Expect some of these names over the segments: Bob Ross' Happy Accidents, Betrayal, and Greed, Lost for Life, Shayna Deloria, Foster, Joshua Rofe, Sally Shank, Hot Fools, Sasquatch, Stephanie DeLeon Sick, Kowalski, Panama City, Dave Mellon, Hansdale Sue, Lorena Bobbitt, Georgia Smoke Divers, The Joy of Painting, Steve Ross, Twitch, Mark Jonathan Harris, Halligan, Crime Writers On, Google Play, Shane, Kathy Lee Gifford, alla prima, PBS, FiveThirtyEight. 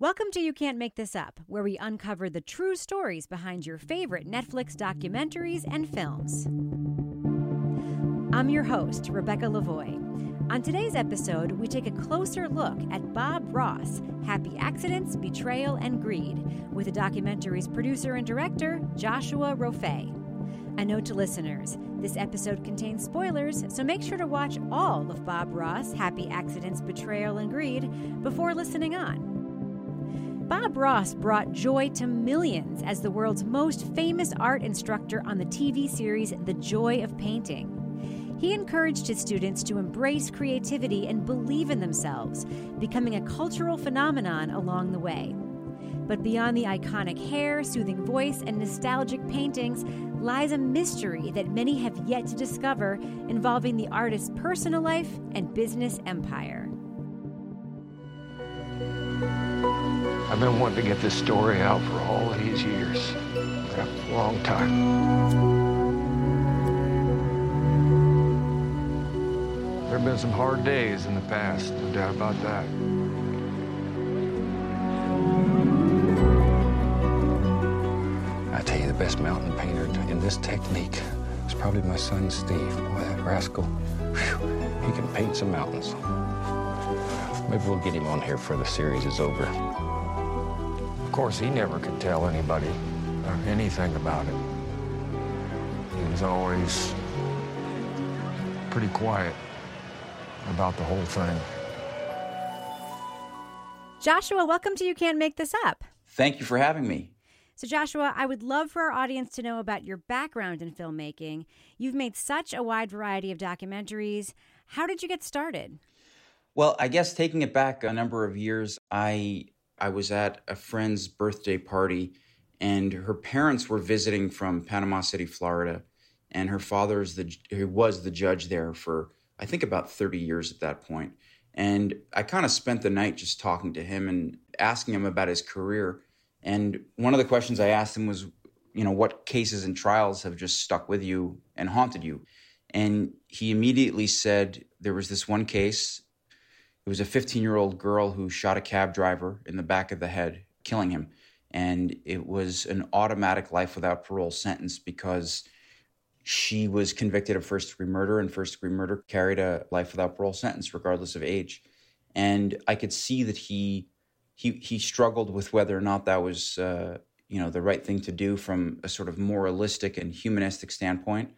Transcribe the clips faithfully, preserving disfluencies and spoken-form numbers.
Welcome to You Can't Make This Up, where we uncover the true stories behind your favorite Netflix documentaries and films. I'm your host, Rebecca Lavoie. On today's episode, we take a closer look at Bob Ross' Happy Accidents, Betrayal, and Greed, with the documentary's producer and director, Joshua Rofe. A note to listeners, this episode contains spoilers, so make sure to watch all of Bob Ross' Happy Accidents, Betrayal, and Greed before listening on. Bob Ross brought joy to millions as the world's most famous art instructor on the T V series The Joy of Painting. He encouraged his students to embrace creativity and believe in themselves, becoming a cultural phenomenon along the way. But beyond the iconic hair, soothing voice, and nostalgic paintings lies a mystery that many have yet to discover involving the artist's personal life and business empire. I've been wanting to get this story out for all these years. A long time. There have been some hard days in the past, no doubt about that. I tell you, the best mountain painter in this technique is probably my son, Steve. Boy, that rascal, whew, he can paint some mountains. Maybe we'll get him on here before the series is over. Of course, he never could tell anybody or anything about it. He was always pretty quiet about the whole thing. Joshua, welcome to You Can't Make This Up. Thank you for having me. So, Joshua, I would love for our audience to know about your background in filmmaking. You've made such a wide variety of documentaries. How did you get started? Well, I guess taking it back a number of years, I I was at a friend's birthday party, and her parents were visiting from Panama City, Florida, and her father is the, who was the judge there for, I think, about thirty years at that point. And I kind of spent the night just talking to him and asking him about his career. And one of the questions I asked him was, you know, what cases and trials have just stuck with you and haunted you? And he immediately said there was this one case. It was a fifteen-year-old girl who shot a cab driver in the back of the head, killing him. And it was an automatic life without parole sentence because she was convicted of first-degree murder, and first-degree murder carried a life without parole sentence regardless of age. And I could see that he he he struggled with whether or not that was uh, you know, the right thing to do from a sort of moralistic and humanistic standpoint.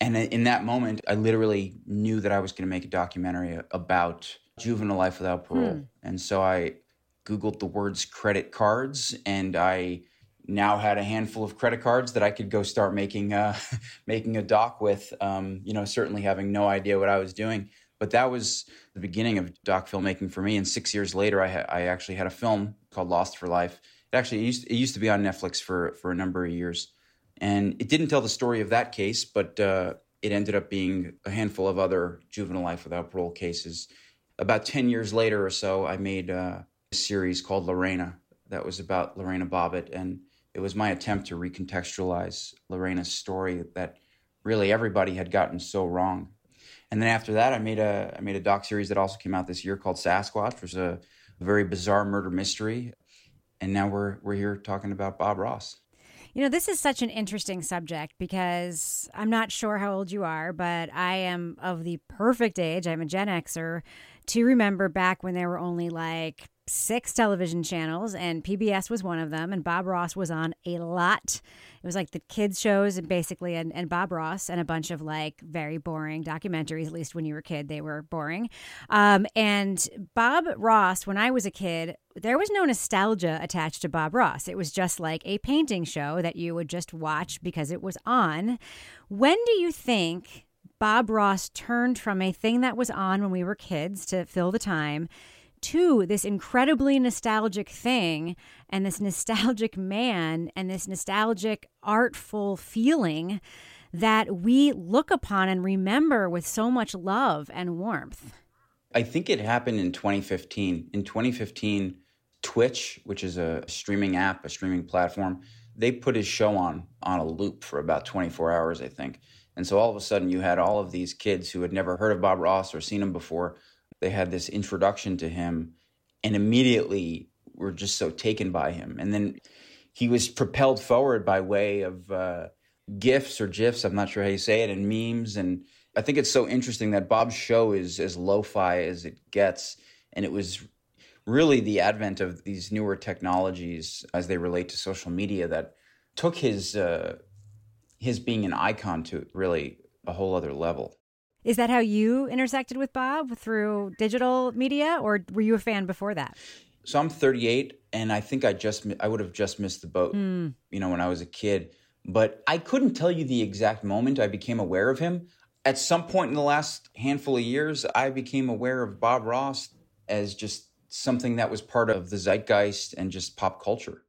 And in that moment, I literally knew that I was going to make a documentary about juvenile life without parole. Hmm. And so I Googled the words credit cards, and I now had a handful of credit cards that I could go start making a, making a doc with, um, you know, certainly having no idea what I was doing. But that was the beginning of doc filmmaking for me. And six years later, I, ha- I actually had a film called Lost for Life. It actually it used, it used to be on Netflix for, for a number of years. And it didn't tell the story of that case, but uh, it ended up being a handful of other juvenile life without parole cases. About ten years later or so, I made a series called Lorena that was about Lorena Bobbitt. And it was my attempt to recontextualize Lorena's story that really everybody had gotten so wrong. And then after that, I made a I made a doc series that also came out this year called Sasquatch, which was a very bizarre murder mystery. And now we're we're here talking about Bob Ross. You know, this is such an interesting subject because I'm not sure how old you are, but I am of the perfect age. I'm a Gen Xer to remember back when there were only like six television channels, and P B S was one of them, and Bob Ross was on a lot. It was like the kids' shows, and basically, and, and Bob Ross, and a bunch of like very boring documentaries. At least when you were a kid, they were boring. Um, and Bob Ross, when I was a kid, there was no nostalgia attached to Bob Ross. It was just like a painting show that you would just watch because it was on. When do you think Bob Ross turned from a thing that was on when we were kids to fill the time to this incredibly nostalgic thing and this nostalgic man and this nostalgic artful feeling that we look upon and remember with so much love and warmth? I think it happened in twenty fifteen. In twenty fifteen, Twitch, which is a streaming app, a streaming platform, they put his show on on a loop for about twenty-four hours, I think. And so all of a sudden you had all of these kids who had never heard of Bob Ross or seen him before. They had this introduction to him and immediately were just so taken by him. And then he was propelled forward by way of uh, GIFs or GIFs, I'm not sure how you say it, and memes. And I think it's so interesting that Bob's show is as lo-fi as it gets. And it was really the advent of these newer technologies as they relate to social media that took his uh, his being an icon to really a whole other level. Is that how you intersected with Bob, through digital media, or were you a fan before that? So I'm thirty-eight, and I think I just I would have just missed the boat, mm. you know, when I was a kid. But I couldn't tell you the exact moment I became aware of him. At some point in the last handful of years, I became aware of Bob Ross as just something that was part of the zeitgeist and just pop culture.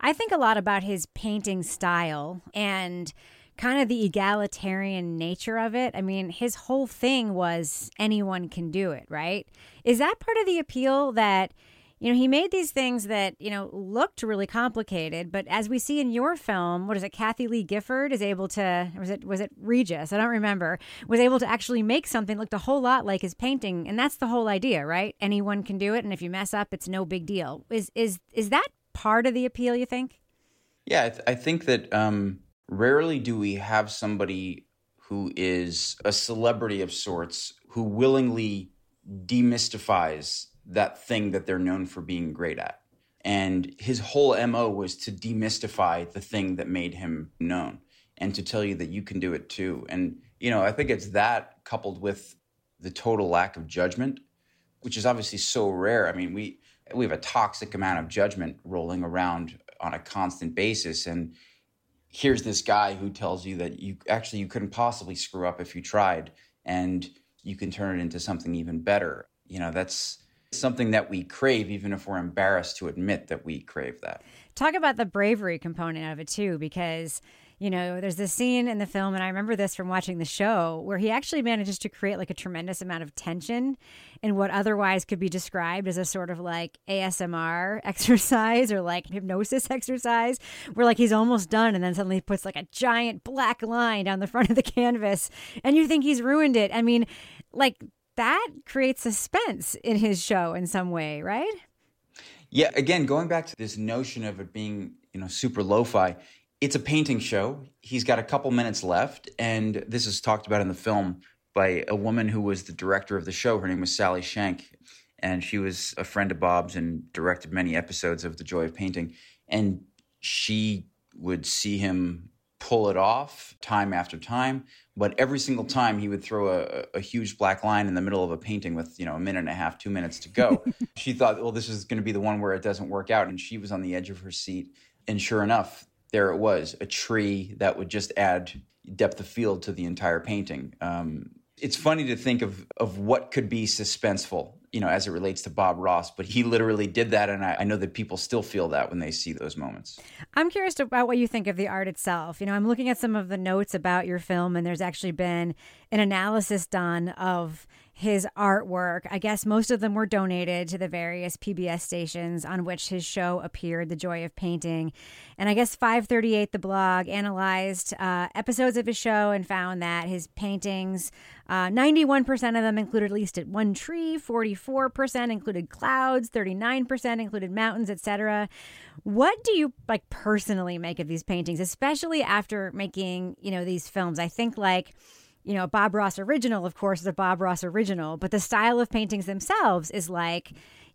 I think a lot about his painting style and kind of the egalitarian nature of it. I mean, his whole thing was anyone can do it, right? Is that part of the appeal that, you know, he made these things that, you know, looked really complicated, but as we see in your film, what is it, Kathy Lee Gifford is able to, was it was it Regis? I don't remember. Was able to actually make something that looked a whole lot like his painting, and that's the whole idea, right? Anyone can do it, and if you mess up, it's no big deal. Is is is that part of the appeal, you think? Yeah, I, th- I think that um rarely do we have somebody who is a celebrity of sorts who willingly demystifies that thing that they're known for being great at. And his whole M O was to demystify the thing that made him known and to tell you that you can do it too. And, you know, I think it's that coupled with the total lack of judgment, which is obviously so rare. I mean, we we have a toxic amount of judgment rolling around on a constant basis, and here's this guy who tells you that you actually you couldn't possibly screw up if you tried, and you can turn it into something even better. You know, that's something that we crave, even if we're embarrassed to admit that we crave that. Talk about the bravery component of it, too, because, you know, there's this scene in the film, and I remember this from watching the show, where he actually manages to create like a tremendous amount of tension in what otherwise could be described as a sort of like A S M R exercise or like hypnosis exercise, where like he's almost done and then suddenly puts like a giant black line down the front of the canvas and you think he's ruined it. I mean, like that creates suspense in his show in some way, right? Yeah, again, going back to this notion of it being, you know, super lo-fi. It's a painting show. He's got a couple minutes left, and this is talked about in the film by a woman who was the director of the show. Her name was Sally Shank, and she was a friend of Bob's and directed many episodes of The Joy of Painting. And she would see him pull it off time after time, but every single time he would throw a, a huge black line in the middle of a painting with, you know, a minute and a half, two minutes to go. She thought, well, this is going to be the one where it doesn't work out, and she was on the edge of her seat, and sure enough, there it was, a tree that would just add depth of field to the entire painting. Um, it's funny to think of of what could be suspenseful, you know, as it relates to Bob Ross, but he literally did that, and I, I know that people still feel that when they see those moments. I'm curious about what you think of the art itself. You know, I'm looking at some of the notes about your film, and there's actually been an analysis done of his artwork. I guess most of them were donated to the various P B S stations on which his show appeared, The Joy of Painting. And I guess five thirty-eight, the blog, analyzed uh, episodes of his show and found that his paintings, uh, ninety-one percent of them included at least one tree, forty-four percent included clouds, thirty-nine percent included mountains, et cetera. What do you like personally make of these paintings, especially after making, you know, these films? I think like, you know, Bob Ross original, of course, is a Bob Ross original, but the style of paintings themselves is like,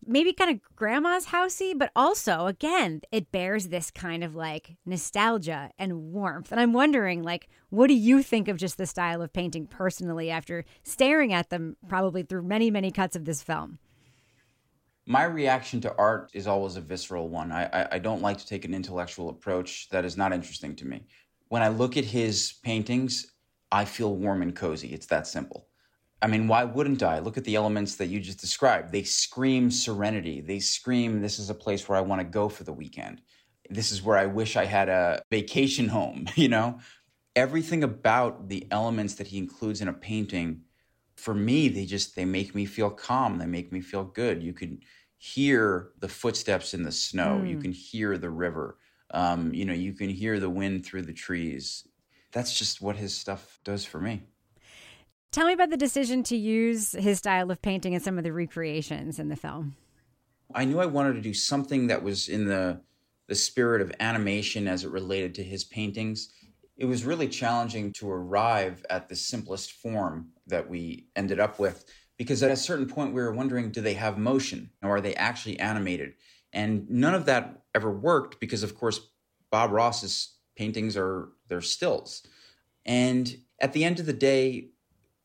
maybe kind of grandma's housey, but also, again, it bears this kind of like nostalgia and warmth. And I'm wondering, like, what do you think of just the style of painting personally after staring at them probably through many, many cuts of this film? My reaction to art is always a visceral one. I, I, I don't like to take an intellectual approach. That is not interesting to me. When I look at his paintings, I feel warm and cozy. It's that simple. I mean, why wouldn't I? Look at the elements that you just described. They scream serenity. They scream, this is a place where I want to go for the weekend. This is where I wish I had a vacation home, you know? Everything about the elements that he includes in a painting, for me, they just, they make me feel calm. They make me feel good. You can hear the footsteps in the snow. Mm. You can hear the river. Um, you know, you can hear the wind through the trees. That's just what his stuff does for me. Tell me about the decision to use his style of painting and some of the recreations in the film. I knew I wanted to do something that was in the the spirit of animation as it related to his paintings. It was really challenging to arrive at the simplest form that we ended up with, because at a certain point we were wondering, do they have motion or are they actually animated? And none of that ever worked because, of course, Bob Ross's paintings are, they're stills. And at the end of the day,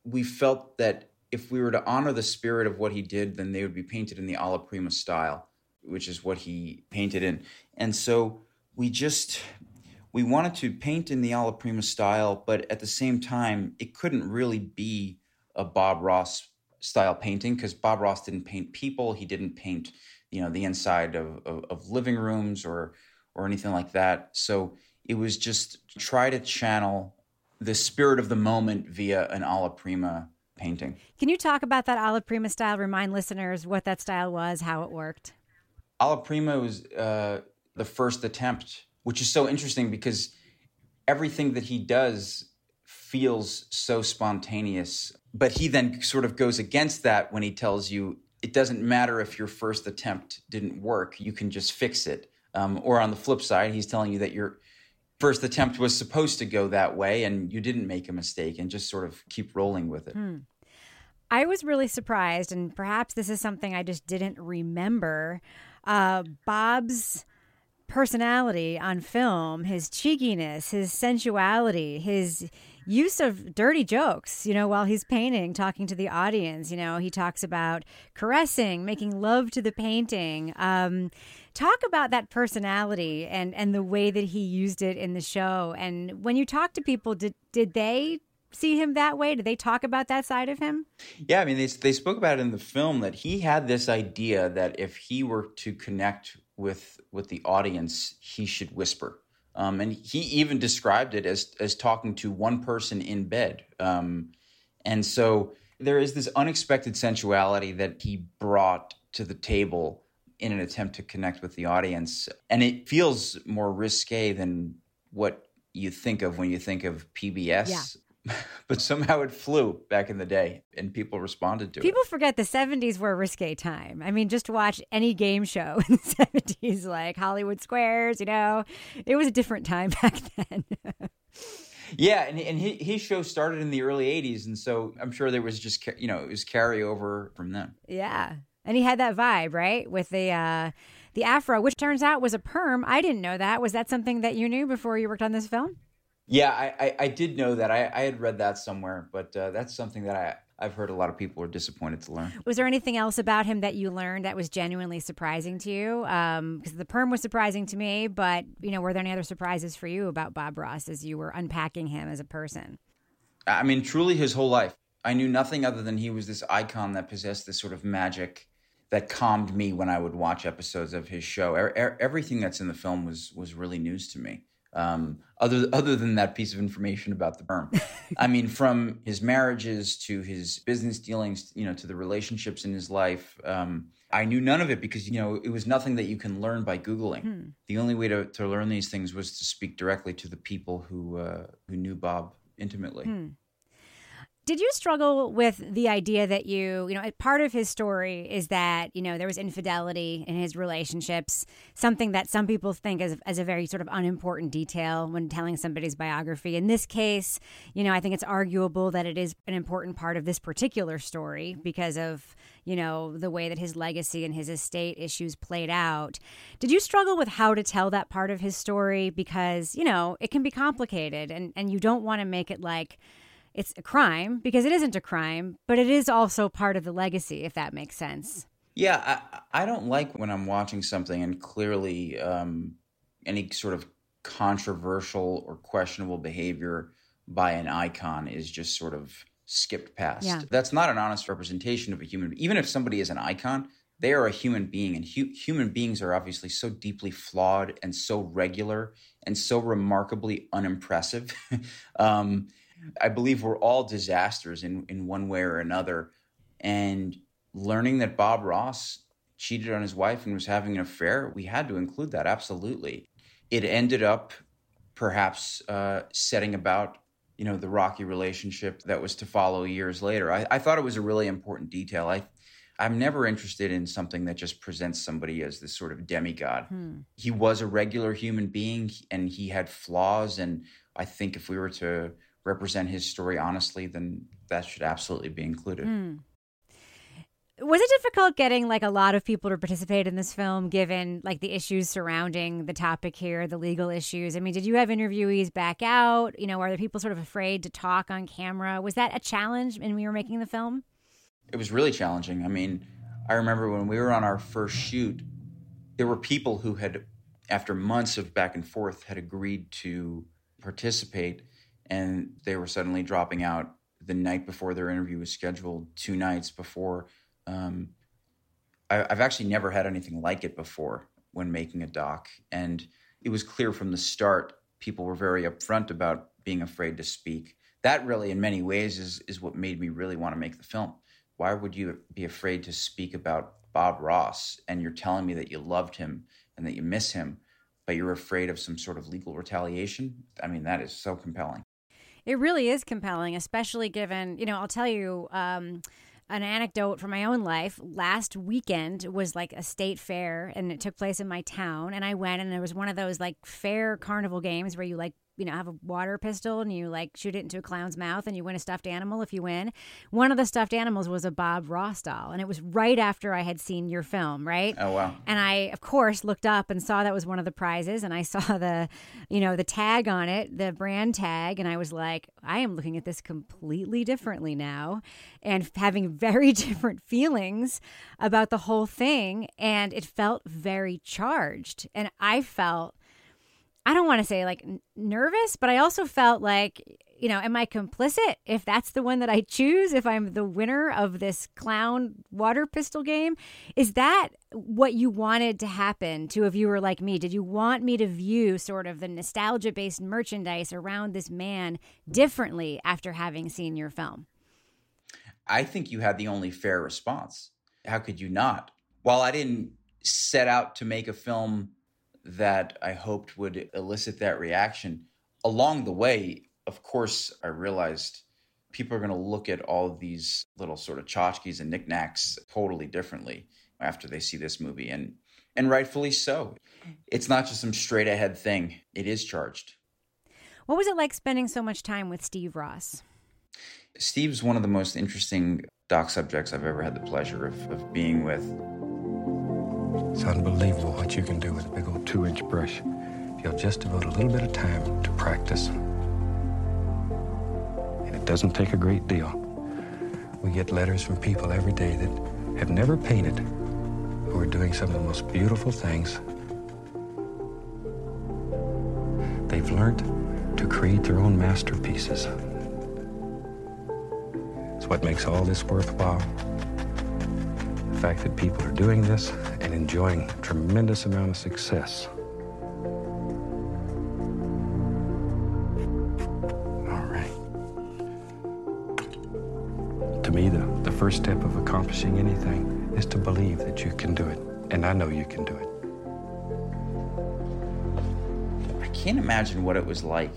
we felt that if we were to honor the spirit of what he did, then they would be painted in the alla prima style, which is what he painted in. And so we just, we wanted to paint in the alla prima style, but at the same time, it couldn't really be a Bob Ross style painting because Bob Ross didn't paint people. He didn't paint, you know, the inside of, of, of living rooms or, or anything like that. So it was just try to channel the spirit of the moment via an alla prima painting. Can you talk about that alla prima style? Remind listeners what that style was, how it worked. Alla prima was uh, the first attempt, which is so interesting because everything that he does feels so spontaneous. But he then sort of goes against that when he tells you it doesn't matter if your first attempt didn't work, you can just fix it. Um, or on the flip side, he's telling you that you're first attempt was supposed to go that way and you didn't make a mistake, and just sort of keep rolling with it. Hmm. I was really surprised, and perhaps this is something I just didn't remember. Uh, Bob's personality on film, his cheekiness, his sensuality, his use of dirty jokes, you know, while he's painting, talking to the audience, you know, he talks about caressing, making love to the painting. Um, talk about that personality and, and the way that he used it in the show. And when you talk to people, did, did they see him that way? Did they talk about that side of him? Yeah, I mean, they, they spoke about it in the film that he had this idea that if he were to connect with with the audience, he should whisper. Um, and he even described it as as talking to one person in bed. Um, and so there is this unexpected sensuality that he brought to the table in an attempt to connect with the audience. And it feels more risque than what you think of when you think of P B S. Yeah. But somehow it flew back in the day and people responded to it. People forget the seventies were a risque time. I mean, just watch any game show in the seventies, like Hollywood Squares, you know. It was a different time back then. Yeah, and, and he, his show started in the early eighties. And so I'm sure there was just, you know, it was carryover from them. Yeah. And he had that vibe, right, with the uh, the afro, which turns out was a perm. I didn't know that. Was that something that you knew before you worked on this film? Yeah, I, I, I did know that. I, I had read that somewhere, but uh, that's something that I, I've heard a lot of people are disappointed to learn. Was there anything else about him that you learned that was genuinely surprising to you? Because um, the perm was surprising to me, but you know, were there any other surprises for you about Bob Ross as you were unpacking him as a person? I mean, truly his whole life. I knew nothing other than he was this icon that possessed this sort of magic that calmed me when I would watch episodes of his show. Er- er- everything that's in the film was was really news to me. Um, other other than that piece of information about the perm. I mean, from his marriages to his business dealings, you know, to the relationships in his life, um, I knew none of it because, you know, it was nothing that you can learn by Googling. Hmm. The only way to, to learn these things was to speak directly to the people who, uh, who knew Bob intimately. Hmm. Did you struggle with the idea that you, you know, part of his story is that, you know, there was infidelity in his relationships, something that some people think as, as a very sort of unimportant detail when telling somebody's biography. In this case, you know, I think it's arguable that it is an important part of this particular story because of, you know, the way that his legacy and his estate issues played out. Did you struggle with how to tell that part of his story? Because, you know, it can be complicated and, and you don't want to make it like it's a crime, because it isn't a crime, but it is also part of the legacy, if that makes sense. Yeah, I, I don't like when I'm watching something and clearly um, any sort of controversial or questionable behavior by an icon is just sort of skipped past. Yeah. That's not an honest representation of a human. Even if somebody is an icon, they are a human being, and hu- human beings are obviously so deeply flawed and so regular and so remarkably unimpressive. um, I believe we're all disasters in, in one way or another. And learning that Bob Ross cheated on his wife and was having an affair, we had to include that, absolutely. It ended up perhaps uh, setting about, you know, the rocky relationship that was to follow years later. I, I thought it was a really important detail. I, I'm never interested in something that just presents somebody as this sort of demigod. Hmm. He was a regular human being and he had flaws. And I think if we were to represent his story honestly, then that should absolutely be included. Mm. Was it difficult getting like a lot of people to participate in this film, given like the issues surrounding the topic here, the legal issues? I mean, did you have interviewees back out? You know, are the people sort of afraid to talk on camera? Was that a challenge when we were making the film? It was really challenging. I mean, I remember when we were on our first shoot, there were people who had, after months of back and forth, had agreed to participate. And they were suddenly dropping out the night before their interview was scheduled, two nights before. Um, I, I've actually never had anything like it before when making a doc. And it was clear from the start, people were very upfront about being afraid to speak. That really, in many ways, is, is what made me really want to make the film. Why would you be afraid to speak about Bob Ross? And you're telling me that you loved him and that you miss him, but you're afraid of some sort of legal retaliation? I mean, that is so compelling. It really is compelling, especially given, you know, I'll tell you um, an anecdote from my own life. Last weekend was like a state fair and it took place in my town. And I went and there was one of those like fair carnival games where you like, you know, have a water pistol and you like shoot it into a clown's mouth and you win a stuffed animal if you win. One of the stuffed animals was a Bob Ross doll. And it was right after I had seen your film, right? Oh, wow. And I, of course, looked up and saw that was one of the prizes. And I saw the, you know, the tag on it, the brand tag. And I was like, I am looking at this completely differently now and having very different feelings about the whole thing. And it felt very charged. And I felt, I don't want to say like nervous, but I also felt like, you know, am I complicit if that's the one that I choose, if I'm the winner of this clown water pistol game? Is that what you wanted to happen to a viewer like me? Did you want me to view sort of the nostalgia-based merchandise around this man differently after having seen your film? I think you had the only fair response. How could you not? While I didn't set out to make a film that I hoped would elicit that reaction. Along the way, of course, I realized people are going to look at all of these little sort of tchotchkes and knickknacks totally differently after they see this movie, and and rightfully so. It's not just some straight-ahead thing. It is charged. What was it like spending so much time with Steve Ross? Steve's one of the most interesting doc subjects I've ever had the pleasure of, of being with. It's unbelievable what you can do with a big old two-inch brush if you'll just devote a little bit of time to practice. And it doesn't take a great deal. We get letters from people every day that have never painted, who are doing some of the most beautiful things. They've learned to create their own masterpieces. It's what makes all this worthwhile. The fact that people are doing this and enjoying a tremendous amount of success. All right. To me, the, the first step of accomplishing anything is to believe that you can do it. And I know you can do it. I can't imagine what it was like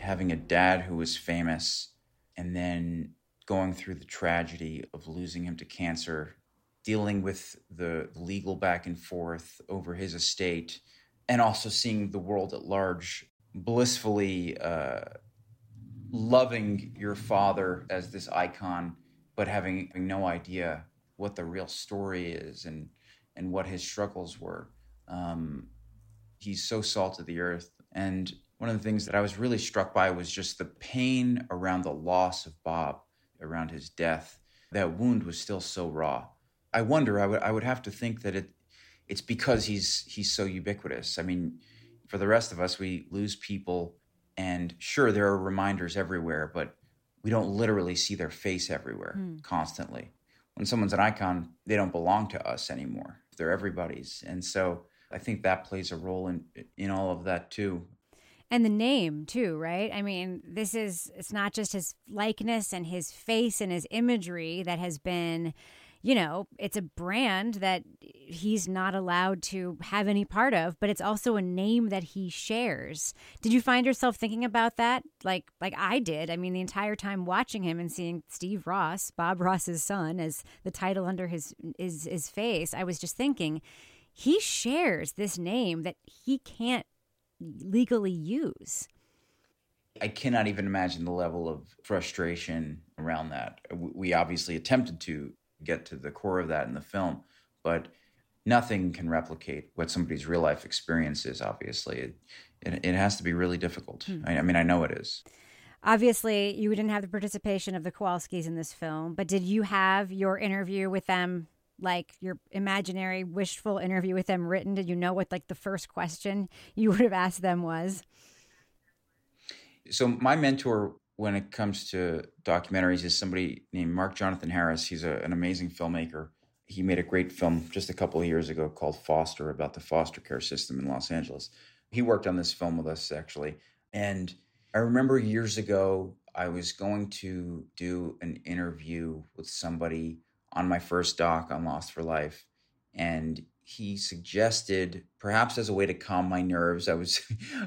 having a dad who was famous and then going through the tragedy of losing him to cancer, dealing with the legal back and forth over his estate, and also seeing the world at large blissfully uh, loving your father as this icon, but having no idea what the real story is and and what his struggles were. Um, he's so salt of the earth. And one of the things that I was really struck by was just the pain around the loss of Bob, around his death. That wound was still so raw. I wonder, I would I would have to think that it it's because he's he's so ubiquitous. I mean, for the rest of us, we lose people, and sure, there are reminders everywhere, but we don't literally see their face everywhere mm. constantly. When someone's an icon, they don't belong to us anymore. They're everybody's. And so I think that plays a role in in all of that too. And the name too, right? I mean, this is, it's not just his likeness and his face and his imagery that has been, you know, it's a brand that he's not allowed to have any part of, but it's also a name that he shares. Did you find yourself thinking about that? Like, like I did. I mean, the entire time watching him and seeing Steve Ross, Bob Ross's son, as the title under his, his, his face, I was just thinking, he shares this name that he can't legally use. I cannot even imagine the level of frustration around that. We obviously attempted to get to the core of that in the film, but nothing can replicate what somebody's real life experience is, obviously. It, it, it has to be really difficult. Hmm. I, I mean, I know it is. Obviously, you didn't have the participation of the Kowalskis in this film, but did you have your interview with them, like your imaginary, wishful interview with them written? Did you know what, like, the first question you would have asked them was? So my mentor when it comes to documentaries is somebody named Mark Jonathan Harris. He's a, an amazing filmmaker. He made a great film just a couple of years ago called Foster, about the foster care system in Los Angeles. He worked on this film with us, actually. And I remember years ago, I was going to do an interview with somebody on my first doc on Lost for Life. And he suggested, perhaps as a way to calm my nerves, I was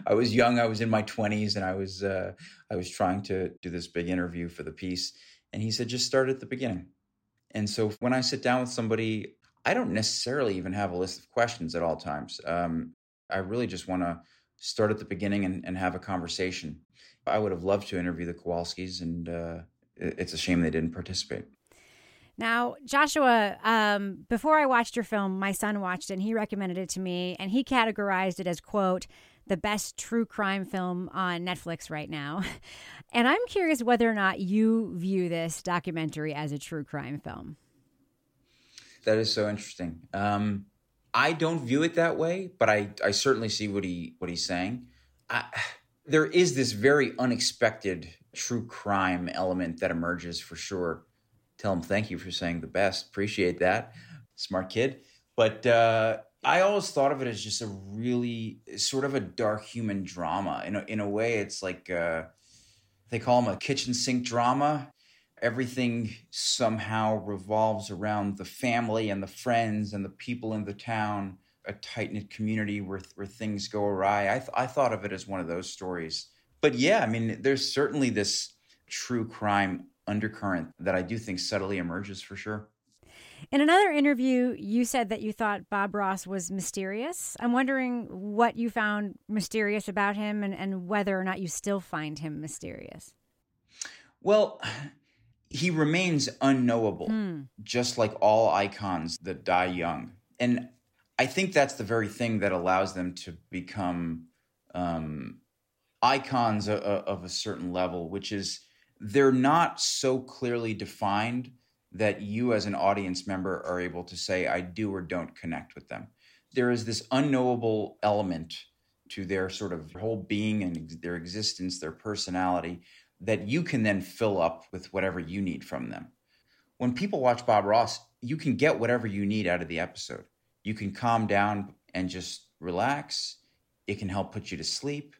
I was young, I was in my twenties, and I was uh, I was trying to do this big interview for the piece. And he said, just start at the beginning. And so when I sit down with somebody, I don't necessarily even have a list of questions at all times. Um, I really just want to start at the beginning and, and have a conversation. I would have loved to interview the Kowalskis, and uh, it's a shame they didn't participate. Now, Joshua, um, before I watched your film, my son watched it and he recommended it to me, and he categorized it as, quote, the best true crime film on Netflix right now. And I'm curious whether or not you view this documentary as a true crime film. That is so interesting. Um, I don't view it that way, but I, I certainly see what he what he's saying. I, there is this very unexpected true crime element that emerges, for sure. Tell him thank you for saying the best. Appreciate that. Smart kid. But uh, I always thought of it as just a really sort of a dark human drama. In a, in a way, it's like uh, they call them a kitchen sink drama. Everything somehow revolves around the family and the friends and the people in the town, a tight-knit community where, where things go awry. I, th- I thought of it as one of those stories. But yeah, I mean, there's certainly this true crime undercurrent that I do think subtly emerges, for sure. In another interview, you said that you thought Bob Ross was mysterious. I'm wondering what you found mysterious about him, and, and whether or not you still find him mysterious. Well, he remains unknowable, hmm. just like all icons that die young. And I think that's the very thing that allows them to become um, icons of, of a certain level, which is they're not so clearly defined that you as an audience member are able to say, I do or don't connect with them. There is this unknowable element to their sort of whole being and their existence, their personality, that you can then fill up with whatever you need from them. When people watch Bob Ross, you can get whatever you need out of the episode. You can calm down and just relax. It can help put you to sleep.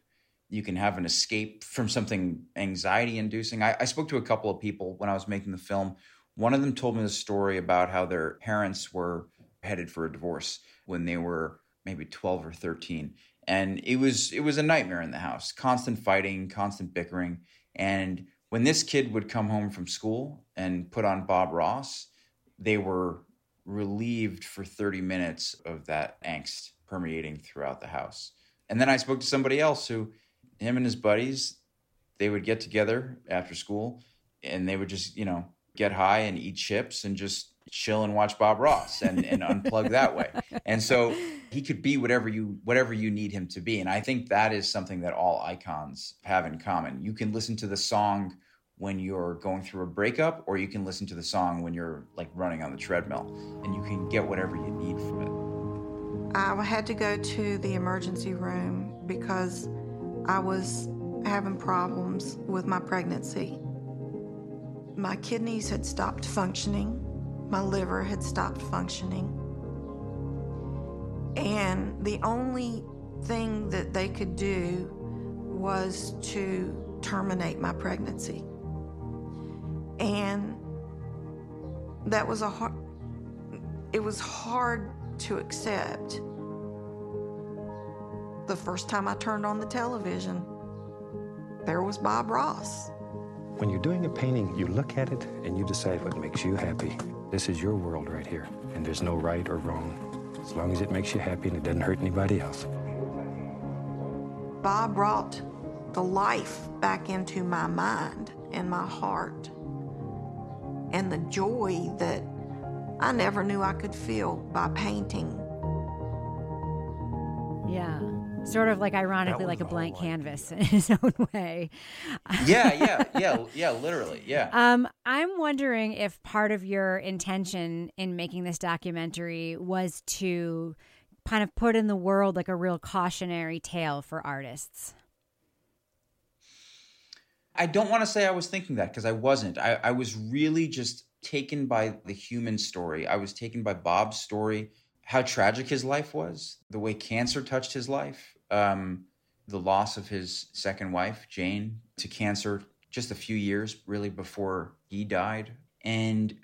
You can have an escape from something anxiety-inducing. I, I spoke to a couple of people when I was making the film. One of them told me the story about how their parents were headed for a divorce when they were maybe twelve or thirteen. And it was it was a nightmare in the house, constant fighting, constant bickering. And when this kid would come home from school and put on Bob Ross, they were relieved for thirty minutes of that angst permeating throughout the house. And then I spoke to somebody else who, him and his buddies, they would get together after school and they would just, you know, get high and eat chips and just chill and watch Bob Ross and, and unplug that way. And so he could be whatever you whatever you need him to be. And I think that is something that all icons have in common. You can listen to the song when you're going through a breakup, or you can listen to the song when you're like running on the treadmill, and you can get whatever you need from it. I had to go to the emergency room because I was having problems with my pregnancy. My kidneys had stopped functioning. My liver had stopped functioning. And the only thing that they could do was to terminate my pregnancy. And that was a hard, it was hard to accept. The first time I turned on the television, there was Bob Ross. When you're doing a painting, you look at it and you decide what makes you happy. This is your world right here, and there's no right or wrong. As long as it makes you happy and it doesn't hurt anybody else. Bob brought the life back into my mind and my heart, and the joy that I never knew I could feel by painting. Yeah, sort of like ironically like a blank canvas in his own way. Yeah, yeah, yeah, yeah, literally, yeah. Um, I'm wondering if part of your intention in making this documentary was to kind of put in the world like a real cautionary tale for artists. I don't want to say I was thinking that, because I wasn't. I, I was really just taken by the human story. I was taken by Bob's story, how tragic his life was, the way cancer touched his life, um, the loss of his second wife, Jane, to cancer just a few years really before he died. And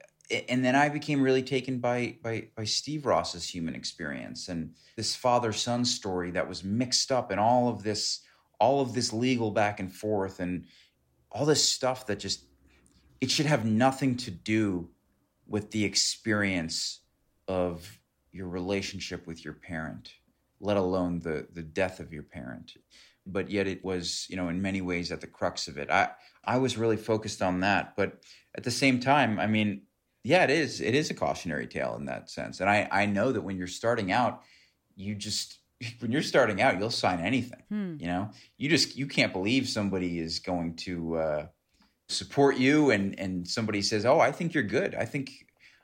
and then I became really taken by by, by Steve Ross's human experience and this father-son story that was mixed up in all of this, all of this legal back and forth and all this stuff that just, it should have nothing to do with the experience of your relationship with your parent, let alone the the death of your parent. But yet it was, you know, in many ways at the crux of it. I, I was really focused on that. But at the same time, I mean, yeah, it is. It is a cautionary tale in that sense. And I, I know that when you're starting out, you just... When you're starting out, you'll sign anything, hmm. you know? You just, you can't believe somebody is going to uh, support you and, and somebody says, oh, I think you're good. I think,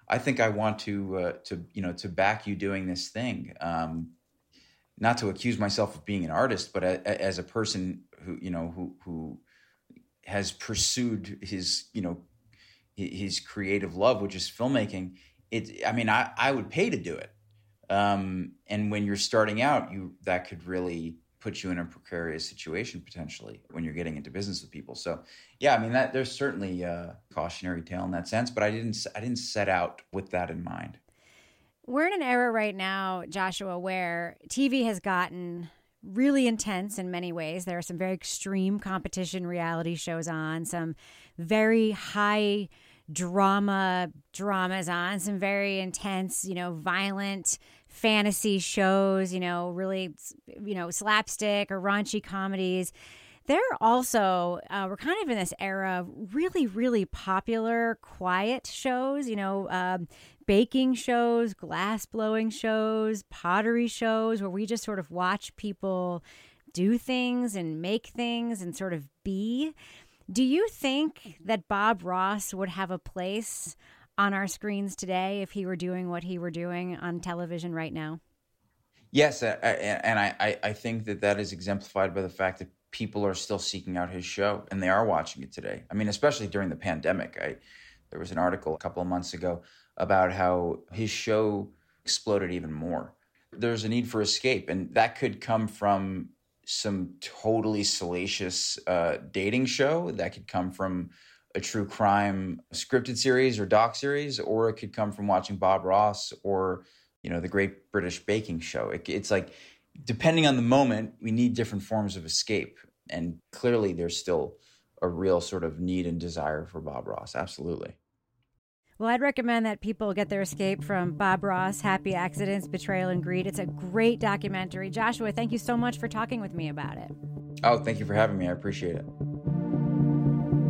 I think I want to, uh, to you know, to back you doing this thing. Um, not to accuse myself of being an artist, but a, a, as a person who, you know, who, who has pursued his, you know, his creative love, which is filmmaking. It, I mean, I, I would pay to do it. Um, and when you're starting out, you that could really put you in a precarious situation potentially when you're getting into business with people. So, yeah, I mean, that there's certainly a cautionary tale in that sense, but I didn't I didn't set out with that in mind. We're in an era right now, Joshua, where T V has gotten really intense in many ways. There are some very extreme competition reality shows on, some very high drama dramas on, some very intense, you know, violent fantasy shows, you know, really, you know, slapstick or raunchy comedies. There are also, uh, we're kind of in this era of really, really popular quiet shows, you know, um, baking shows, glass blowing shows, pottery shows, where we just sort of watch people do things and make things and sort of be. Do you think that Bob Ross would have a place on our screens today if he were doing what he were doing on television right now? Yes, I, I, and I, I think that that is exemplified by the fact that people are still seeking out his show, and they are watching it today. I mean, especially during the pandemic. I, there was an article a couple of months ago about how his show exploded even more. There's a need for escape, and that could come from some totally salacious uh, dating show. That could come from a true crime scripted series or doc series, or it could come from watching Bob Ross or, you know, the Great British Baking Show. It, it's like, depending on the moment, we need different forms of escape. And clearly there's still a real sort of need and desire for Bob Ross. Absolutely. Well, I'd recommend that people get their escape from Bob Ross, Happy Accidents, Betrayal, and Greed. It's a great documentary. Joshua, thank you so much for talking with me about it. Oh, thank you for having me. I appreciate it.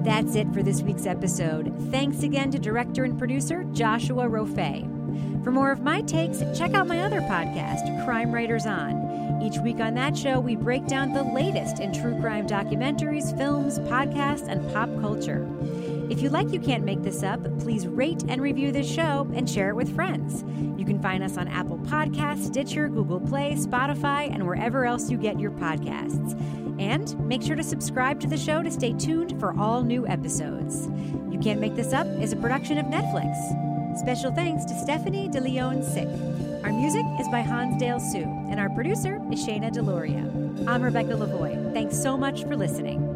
That's it for this week's episode. Thanks again to director and producer Joshua Rofe. For more of my takes, check out my other podcast, Crime Writers On. Each week on that show, we break down the latest in true crime documentaries, films, podcasts, and pop culture. If you like You Can't Make This Up, please rate and review this show and share it with friends. You can find us on Apple Podcasts, Stitcher, Google Play, Spotify, and wherever else you get your podcasts. And make sure to subscribe to the show to stay tuned for all new episodes. You Can't Make This Up is a production of Netflix. Special thanks to Stephanie DeLeon Sick. Our music is by Hansdale Sue, and our producer is Shayna Deloria. I'm Rebecca Lavoie. Thanks so much for listening.